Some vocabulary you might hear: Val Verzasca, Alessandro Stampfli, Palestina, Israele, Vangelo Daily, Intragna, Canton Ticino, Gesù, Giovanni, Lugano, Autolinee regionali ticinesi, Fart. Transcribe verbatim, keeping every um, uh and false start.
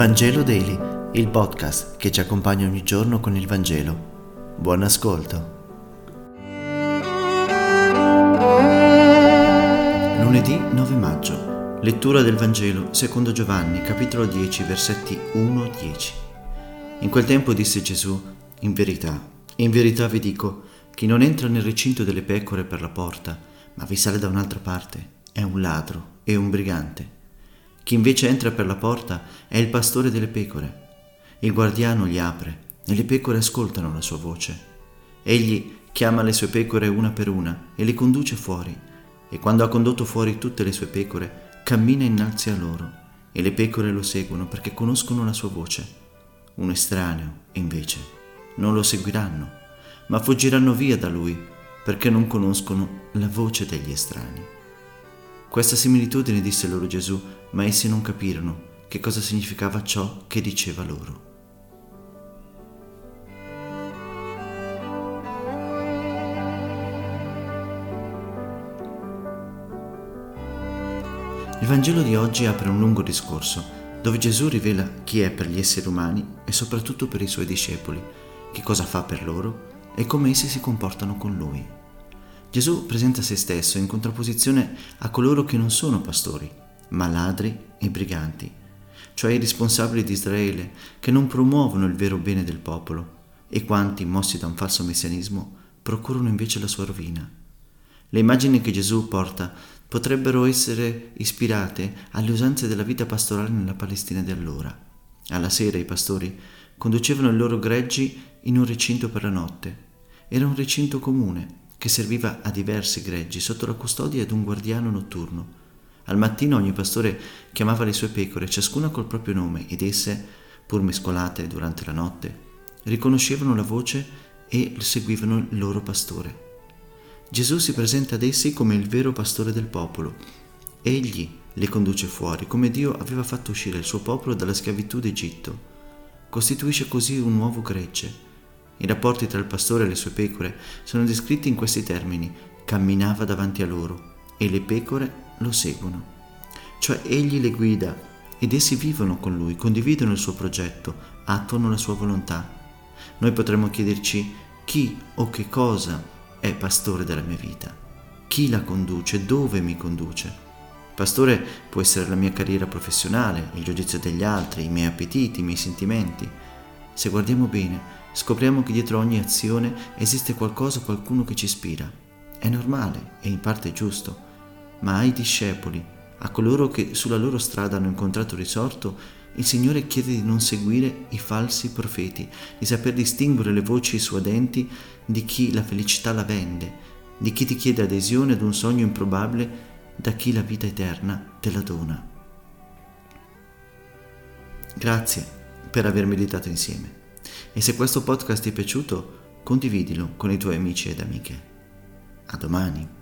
Vangelo Daily, il podcast che ci accompagna ogni giorno con il Vangelo. Buon ascolto. Lunedì nove maggio. Lettura del Vangelo secondo Giovanni, capitolo dieci, versetti uno dieci. In quel tempo disse Gesù: In verità, in verità vi dico, chi non entra nel recinto delle pecore per la porta, ma vi sale da un'altra parte, è un ladro e un brigante. Chi invece entra per la porta è il pastore delle pecore. Il guardiano gli apre e le pecore ascoltano la sua voce. Egli chiama le sue pecore una per una e le conduce fuori, e quando ha condotto fuori tutte le sue pecore, cammina innanzi a loro, e le pecore lo seguono perché conoscono la sua voce. Un estraneo, invece, non lo seguiranno, ma fuggiranno via da lui perché non conoscono la voce degli estranei. Questa similitudine disse loro Gesù, ma essi non capirono che cosa significava ciò che diceva loro. Il Vangelo di oggi apre un lungo discorso, dove Gesù rivela chi è per gli esseri umani e soprattutto per i suoi discepoli, che cosa fa per loro e come essi si comportano con lui. Gesù presenta se stesso in contrapposizione a coloro che non sono pastori, ma ladri e briganti, cioè i responsabili di Israele che non promuovono il vero bene del popolo e quanti, mossi da un falso messianismo, procurano invece la sua rovina. Le immagini che Gesù porta potrebbero essere ispirate alle usanze della vita pastorale nella Palestina di allora. Alla sera i pastori conducevano i loro greggi in un recinto per la notte. Era un recinto comune, che serviva a diversi greggi sotto la custodia di un guardiano notturno. Al mattino ogni pastore chiamava le sue pecore, ciascuna col proprio nome, ed esse, pur mescolate durante la notte, riconoscevano la voce e seguivano il loro pastore. Gesù si presenta ad essi come il vero pastore del popolo. Egli le conduce fuori, come Dio aveva fatto uscire il suo popolo dalla schiavitù d'Egitto. Costituisce così un nuovo gregge. I rapporti tra il pastore e le sue pecore sono descritti in questi termini: camminava davanti a loro e le pecore lo seguono. Cioè egli le guida ed essi vivono con lui, condividono il suo progetto, attuano la sua volontà. Noi potremmo chiederci: chi o che cosa è pastore della mia vita? Chi la conduce? Dove mi conduce? Pastore può essere la mia carriera professionale, il giudizio degli altri, i miei appetiti, i miei sentimenti. Se guardiamo bene, scopriamo che dietro ogni azione esiste qualcosa o qualcuno che ci ispira. È normale e in parte giusto, ma ai discepoli, a coloro che sulla loro strada hanno incontrato risorto, il Signore chiede di non seguire i falsi profeti, di saper distinguere le voci suadenti di chi la felicità la vende, di chi ti chiede adesione ad un sogno improbabile, da chi la vita eterna te la dona. Grazie per aver meditato insieme. E se questo podcast ti è piaciuto, condividilo con i tuoi amici ed amiche. A domani!